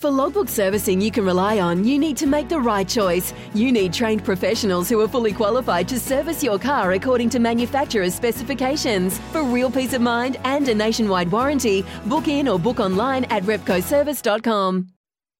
For logbook servicing you can rely on, you need to make the right choice. You need trained professionals who are fully qualified to service your car according to manufacturer's specifications. For real peace of mind and a nationwide warranty, book in or book online at repcoservice.com.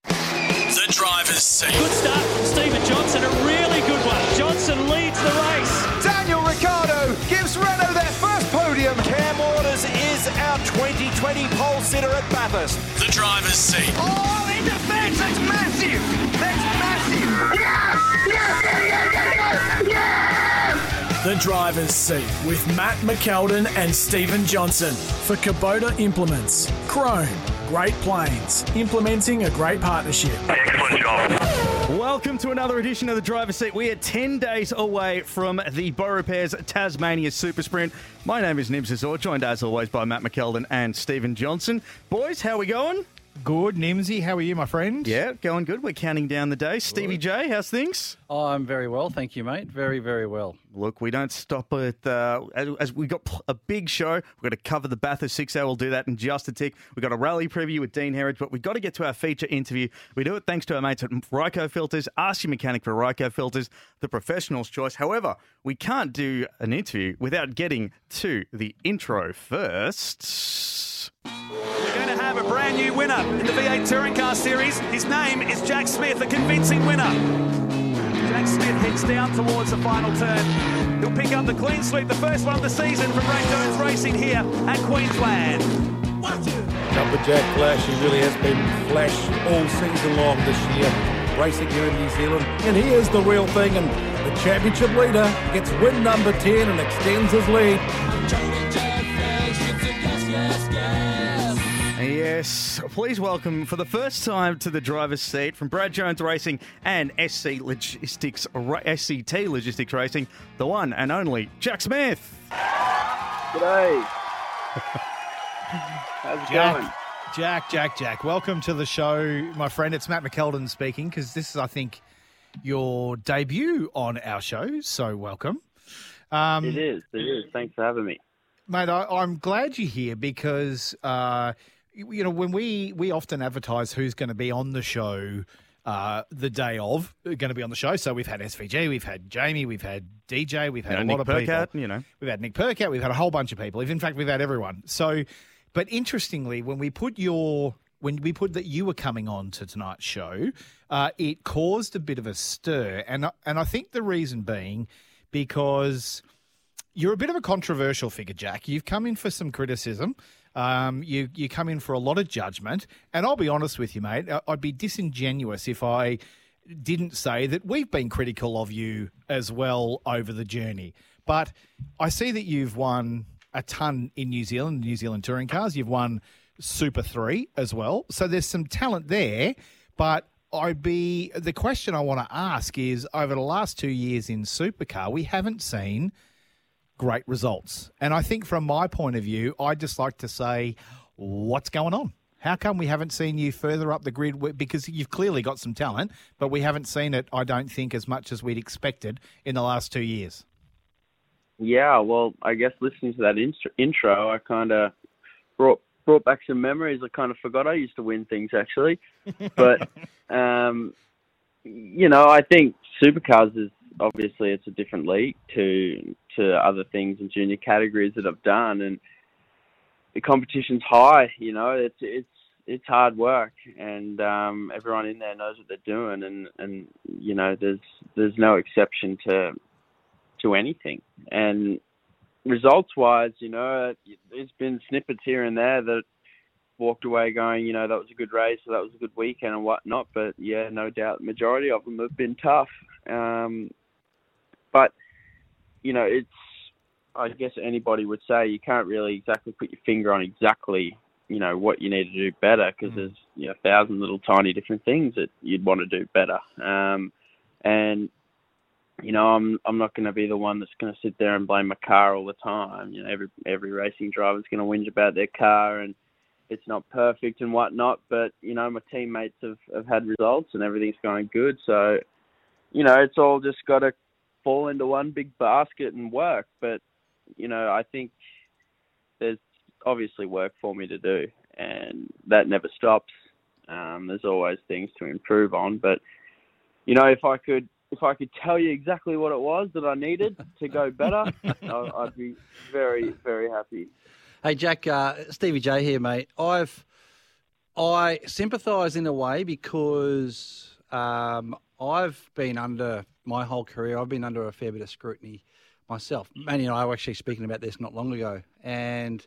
The Driver's Seat. Good start from Stephen Johnson, a really good one. Johnson leads the race. Daniel Ricciardo gives Renault their first podium. Cam Waters is our 2020 pole sitter at Bathurst. The Driver's Seat. Oh! Defense, that's massive! That's massive! Yes! Yes! Yes! Yes! Yes! Yes! The Driver's Seat with Matt McKeldin and Stephen Johnson for Kubota Implements. Chrome, Great Plains, implementing a great partnership. Excellent job. Welcome to another edition of The Driver's Seat. We are 10 days away from the Bo Repairs Tasmania Super Sprint. My name is Nibs Azor, joined as always by Matt McKeldin and Stephen Johnson. Boys, how are we going? Good, Nimsy. How are you, my friend? Yeah, going good. We're counting down the days. Stevie J, how's things? Oh, I'm very well. Thank you, mate. Very, very well. Look, we don't stop at as we've got a big show. We've got to cover the Bathurst 6 hour. We'll do that in just a tick. We've got a rally preview with Dean Herridge, but we've got to get to our feature interview. We do it thanks to our mates at Ryco Filters. Ask your mechanic for Ryco Filters, the professional's choice. However, we can't do an interview without getting to the intro first. We're going to have a brand new winner in the V8 Touring Car Series. His name is Jack Smith, a convincing winner. Jack Smith heads down towards the final turn. He'll pick up the clean sweep, the first one of the season from Brad Jones Racing here at Queensland. Jumperjack Flash, he really has been Flash all season long this year, racing here in New Zealand. And he is the real thing, and the championship leader gets win number 10 and extends his lead. Yes, please welcome for the first time to The Driver's Seat from Brad Jones Racing and SCT Logistics Racing, the one and only Jack Smith. G'day. How's it going? Jack. Welcome to the show, my friend. It's Matt McKeldin speaking, because this is, I think, your debut on our show, so welcome. It is. Thanks for having me. Mate, I'm glad you're here because... you know, when we often advertise who's going to be on the show the day of, going to be on the show. So we've had SVG, we've had Jamie, we've had DJ, we've had a lot of people. You know. We've had Nick Percat, we've had a whole bunch of people. In fact, we've had everyone. So, but interestingly, when we put that you were coming on to tonight's show, it caused a bit of a stir, and I think the reason being because you're a bit of a controversial figure, Jack. You've come in for some criticism. You come in for a lot of judgment, and I'll be honest with you, mate, I'd be disingenuous if I didn't say that we've been critical of you as well over the journey. But I see that you've won a ton in New Zealand touring cars. You've won Super 3 as well. So there's some talent there, but the question I want to ask is, over the last 2 years in Supercar, we haven't seen great results. And I think from my point of view, I'd just like to say, what's going on? How come we haven't seen you further up the grid? Because you've clearly got some talent, but we haven't seen it, I don't think, as much as we'd expected in the last 2 years. Yeah, well, I guess listening to that intro, I kind of brought back some memories. I kind of forgot I used to win things, actually. But, you know, I think Supercars is, obviously, it's a different league to other things in junior categories that I've done, and the competition's high. You know, it's hard work, and everyone in there knows what they're doing, and you know, there's no exception to anything. And results wise, you know, there's been snippets here and there that walked away going, you know, that was a good race, or that was a good weekend, and whatnot. But yeah, no doubt, the majority of them have been tough. But, you know, it's, I guess anybody would say you can't really exactly put your finger on exactly, you know, what you need to do better, because there's you know, 1,000 little tiny different things that you'd want to do better. And you know, I'm not going to be the one that's going to sit there and blame my car all the time. You know, every racing driver's going to whinge about their car and it's not perfect and whatnot. But you know, my teammates have had results and everything's going good. So you know, it's all just got to fall into one big basket and work. But you know, I think there's obviously work for me to do, and that never stops. There's always things to improve on. But you know, if I could tell you exactly what it was that I needed to go better, I'd be very, very happy. Hey, Jack, Stevie J here, mate. I sympathise in a way because I've been under, my whole career, I've been under a fair bit of scrutiny myself. Manny and I were actually speaking about this not long ago. And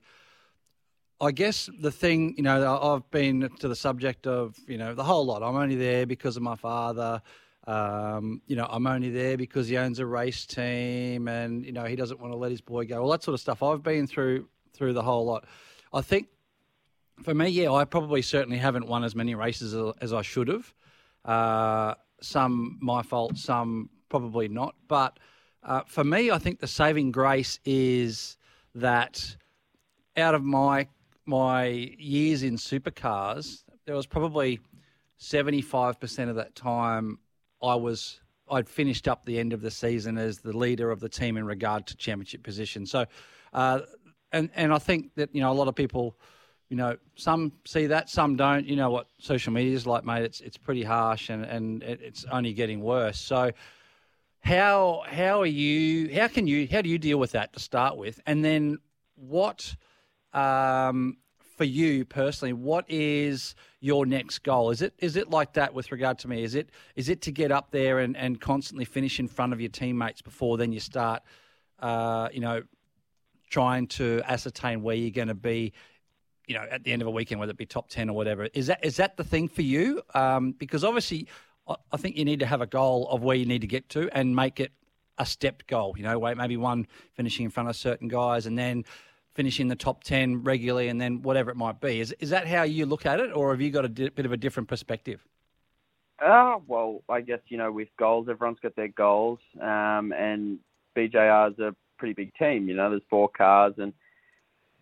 I guess the thing, you know, I've been to the subject of, you know, the whole lot. I'm only there because of my father. You know, I'm only there because he owns a race team and, you know, he doesn't want to let his boy go. All that sort of stuff. I've been through the whole lot. I think for me, yeah, I probably certainly haven't won as many races as I should have. Some my fault, some probably not. But for me, I think the saving grace is that out of my years in supercars, there was probably 75% of that time I'd finished up the end of the season as the leader of the team in regard to championship position. So, and I think that, you know, a lot of people, you know, some see that, some don't. You know what social media is like, mate. It's pretty harsh, and it's only getting worse. So, how do you deal with that to start with, and then what? For you personally, what is your next goal? Is it like that with regard to me? Is it to get up there and constantly finish in front of your teammates before then you start, you know, trying to ascertain where you're going to be, you know, at the end of a weekend, whether it be top 10 or whatever? Is that the thing for you? Because obviously, I think you need to have a goal of where you need to get to and make it a stepped goal. You know, wait, maybe one finishing in front of certain guys and then finishing the top 10 regularly and then whatever it might be. Is that how you look at it, or have you got a bit of a different perspective? Well, I guess, you know, with goals, everyone's got their goals, and BJR's a pretty big team. You know, there's 4 cars and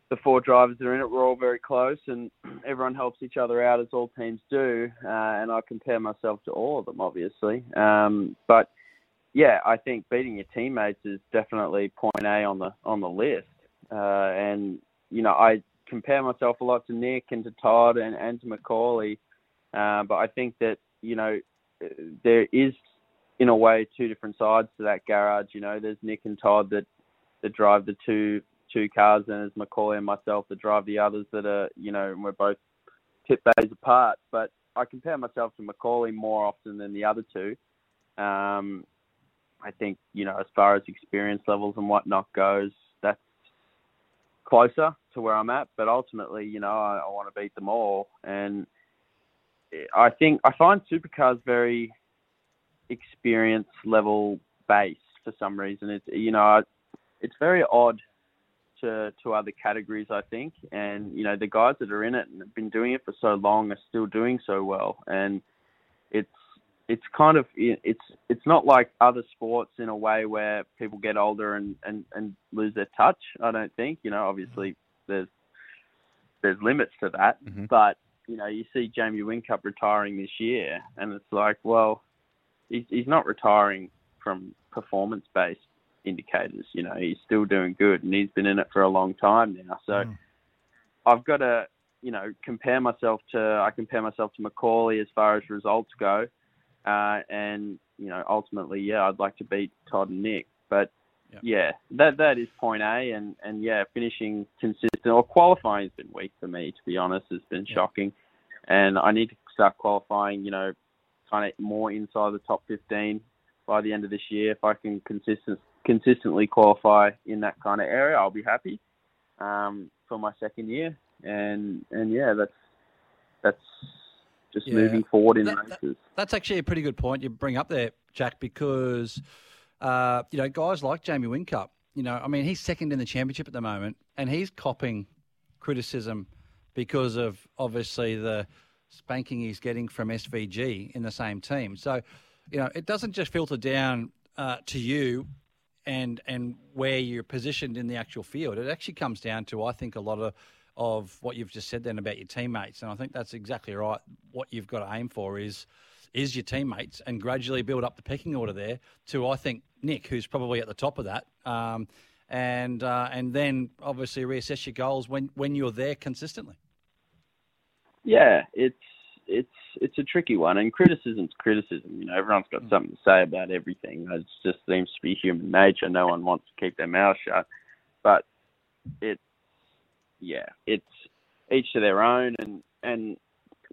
the 4 drivers that are in it, we're all very close and everyone helps each other out, as all teams do, and I compare myself to all of them, obviously. But, yeah, I think beating your teammates is definitely point A on the list. And, you know, I compare myself a lot to Nick and to Todd and to Macaulay. But I think that, you know, there is, in a way, 2 different sides to that garage. You know, there's Nick and Todd that drive the two cars, and there's Macaulay and myself that drive the others that are, you know, and we're both pit bays apart. But I compare myself to Macaulay more often than the other 2. I think, you know, as far as experience levels and whatnot goes, closer to where I'm at, but ultimately, you know, I want to beat them all. And I think I find supercars very experience level based for some reason. It's, you know, it's very odd to other categories, I think. And, you know, the guys that are in it and have been doing it for so long are still doing so well. And it's not like other sports in a way where people get older and lose their touch, I don't think. You know, obviously there's limits to that. Mm-hmm. But, you know, you see Jamie Whincup retiring this year and it's like, well, he's not retiring from performance-based indicators. You know, he's still doing good and he's been in it for a long time now. So I've got to, you know, compare myself to Macaulay as far as results go. And, you know, ultimately, yeah, I'd like to beat Todd and Nick. But, yeah, that is point A. And yeah, finishing consistent or qualifying has been weak for me, to be honest. It's been shocking. And I need to start qualifying, you know, kind of more inside the top 15 by the end of this year. If I can consistently qualify in that kind of area, I'll be happy for my second year. And yeah, that's just moving forward in races. That's actually a pretty good point you bring up there, Jack, because, you know, guys like Jamie Whincup, you know, I mean, he's second in the championship at the moment and he's copping criticism because of obviously the spanking he's getting from SVG in the same team. So, you know, it doesn't just filter down to you and where you're positioned in the actual field. It actually comes down to, I think, a lot of what you've just said then about your teammates. And I think that's exactly right. What you've got to aim for is your teammates and gradually build up the pecking order there to, I think, Nick, who's probably at the top of that. And then obviously reassess your goals when you're there consistently. Yeah, it's a tricky one, and criticism's criticism. You know, everyone's got something to say about everything. It just seems to be human nature. No one wants to keep their mouth shut, but it's each to their own. And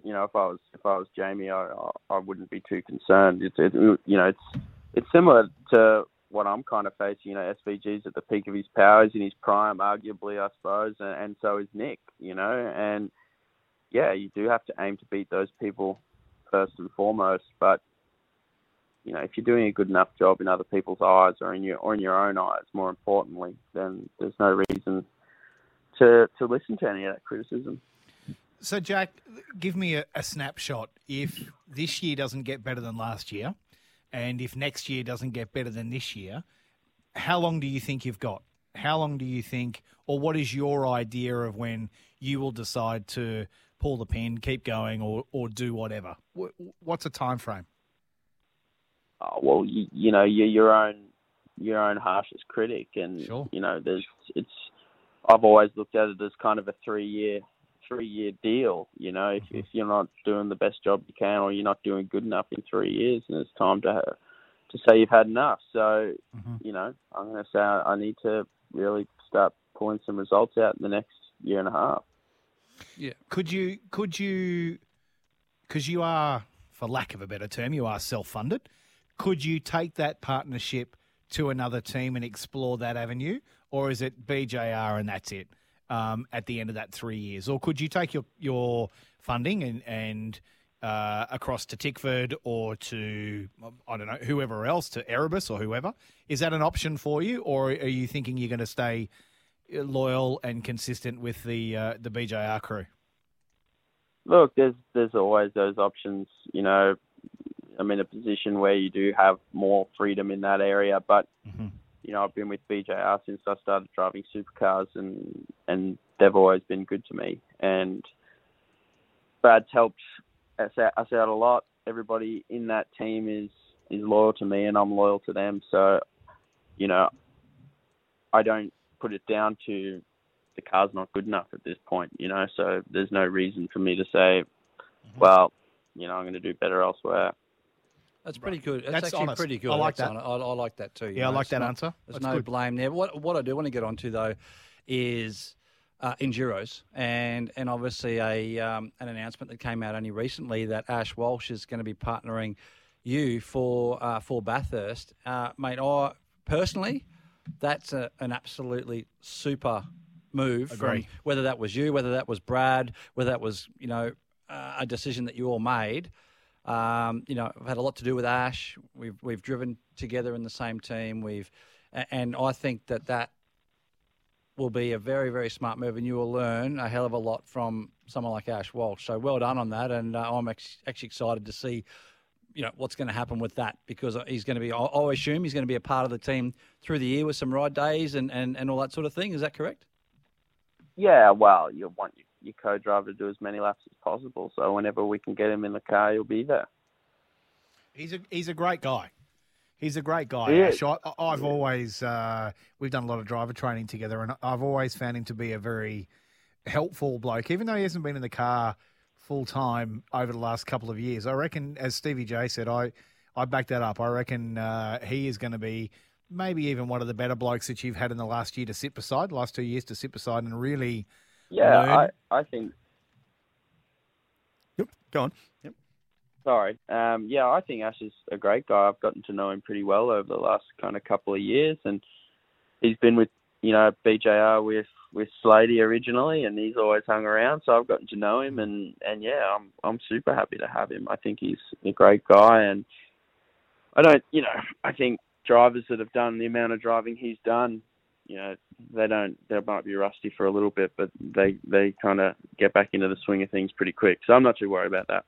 you know, if I was Jamie, I wouldn't be too concerned. It's similar to what I'm kind of facing. You know, SVG's at the peak of his powers in his prime, arguably, I suppose, and so is Nick, you know, and yeah, you do have to aim to beat those people first and foremost, but you know, if you're doing a good enough job in other people's eyes or in your own eyes, more importantly, then there's no reason to listen to any of that criticism. So Jack, give me a snapshot. If this year doesn't get better than last year, and if next year doesn't get better than this year, how long do you think you've got? How long do you think, or what is your idea of when you will decide to pull the pin, keep going, or do whatever? What's a time frame? Oh, well, you know, you're your own harshest critic, and sure. You know, I've always looked at it as kind of a three-year deal. You know, if you're not doing the best job you can, or you're not doing good enough in 3 years, then it's time to say you've had enough. So, You know, I'm going to say I need to really start pulling some results out in the next year and a half. Yeah. Could you, because you are, for lack of a better term, you are self-funded. Could you take that partnership to another team and explore that avenue, or is it BJR and that's it at the end of that 3 years? Or could you take your funding and across to Tickford or to, I don't know, whoever else, to Erebus or whoever? Is that an option for you, or are you thinking you're going to stay loyal and consistent with the BJR crew? Look, there's always those options. You know, I'm in a position where you do have more freedom in that area, but you know, I've been with BJR since I started driving supercars, and they've always been good to me. And Brad's helped us out a lot. Everybody in that team is loyal to me, and I'm loyal to them. So, you know, I don't put it down to the car's not good enough at this point, you know, so there's no reason for me to say, well, you know, I'm going to do better elsewhere. That's pretty good. That's actually honest. Pretty good. I like that. I like that too. Yeah, know? I like that answer. There's no blame there. What I do want to get onto though is enduros and obviously an announcement that came out only recently that Ash Walsh is going to be partnering you for Bathurst, mate. I personally, that's an absolutely super move. Agree. From whether that was you, whether that was Brad, whether that was, you know, a decision that you all made. You know, I've had a lot to do with Ash. We've driven together in the same team. And I think that will be a very, very smart move, and you will learn a hell of a lot from someone like Ash Walsh. So well done on that, and I'm actually excited to see, you know, what's going to happen with that, because he's going to be, I assume he's going to be a part of the team through the year with some ride days and all that sort of thing. Is that correct? Yeah, well, you'll want your co-driver to do as many laps as possible. So whenever we can get him in the car, he'll be there. He's a great guy. He's a great guy. Yeah. Ash. I've always, we've done a lot of driver training together, and I've always found him to be a very helpful bloke, even though he hasn't been in the car full-time over the last couple of years. I reckon, as Stevie J said, I back that up. I reckon he is going to be maybe even one of the better blokes that you've had in the last 2 years to sit beside and really learn. I think... Yep, go on. Yep. Sorry. Yeah, I think Ash is a great guy. I've gotten to know him pretty well over the last kind of couple of years, and he's been with, you know, BJR with Sladey originally, and he's always hung around, so I've gotten to know him, and yeah, I'm super happy to have him. I think he's a great guy, and I don't, you know, I think drivers that have done the amount of driving he's done, you know, they might be rusty for a little bit, but they kind of get back into the swing of things pretty quick. So I'm not too worried about that.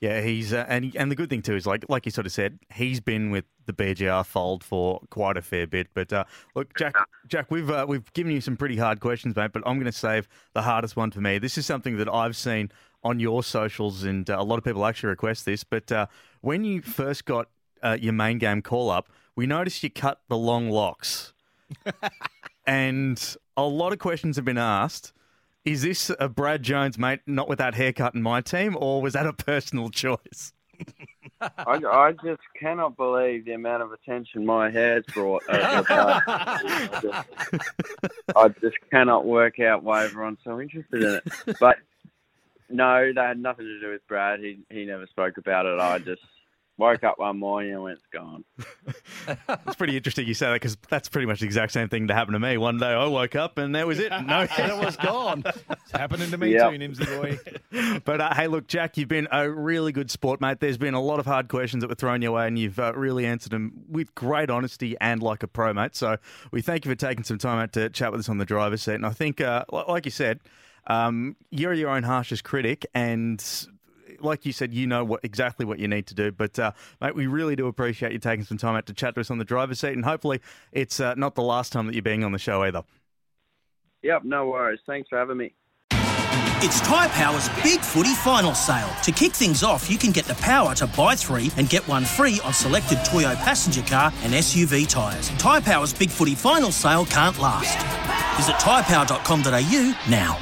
Yeah, he's and the good thing too is like you sort of said, he's been with the BGR fold for quite a fair bit. But look, Jack, we've given you some pretty hard questions, mate. But I'm going to save the hardest one for me. This is something that I've seen on your socials, and a lot of people actually request this. But when you first got your main game call up, we noticed you cut the long locks, and a lot of questions have been asked. Is this a Brad Jones, mate, not with that haircut in my team, or was that a personal choice? I just cannot believe the amount of attention my hair's brought over the past year. I just cannot work out why everyone's so interested in it. But no, that had nothing to do with Brad. He never spoke about it. I just woke up one morning and went, it's gone. It's pretty interesting you say that, because that's pretty much the exact same thing that happened to me. One day I woke up and that was it. No, it was gone. It's happening to me too, Nimsy boy. But hey, look, Jack, you've been a really good sport, mate. There's been a lot of hard questions that were thrown your way, and you've really answered them with great honesty and like a pro, mate. So we thank you for taking some time out to chat with us on The Driver's Seat. And I think, like you said, you're your own harshest critic, and like you said, you know exactly what you need to do. But, mate, we really do appreciate you taking some time out to chat to us on The Driver's Seat, and hopefully it's not the last time that you're being on the show either. Yep, no worries. Thanks for having me. It's Tyre Power's Big Footy Final Sale. To kick things off, you can get the power to buy three and get one free on selected Toyo passenger car and SUV tyres. Tyre Power's Big Footy Final Sale can't last. Visit tyrepower.com.au now.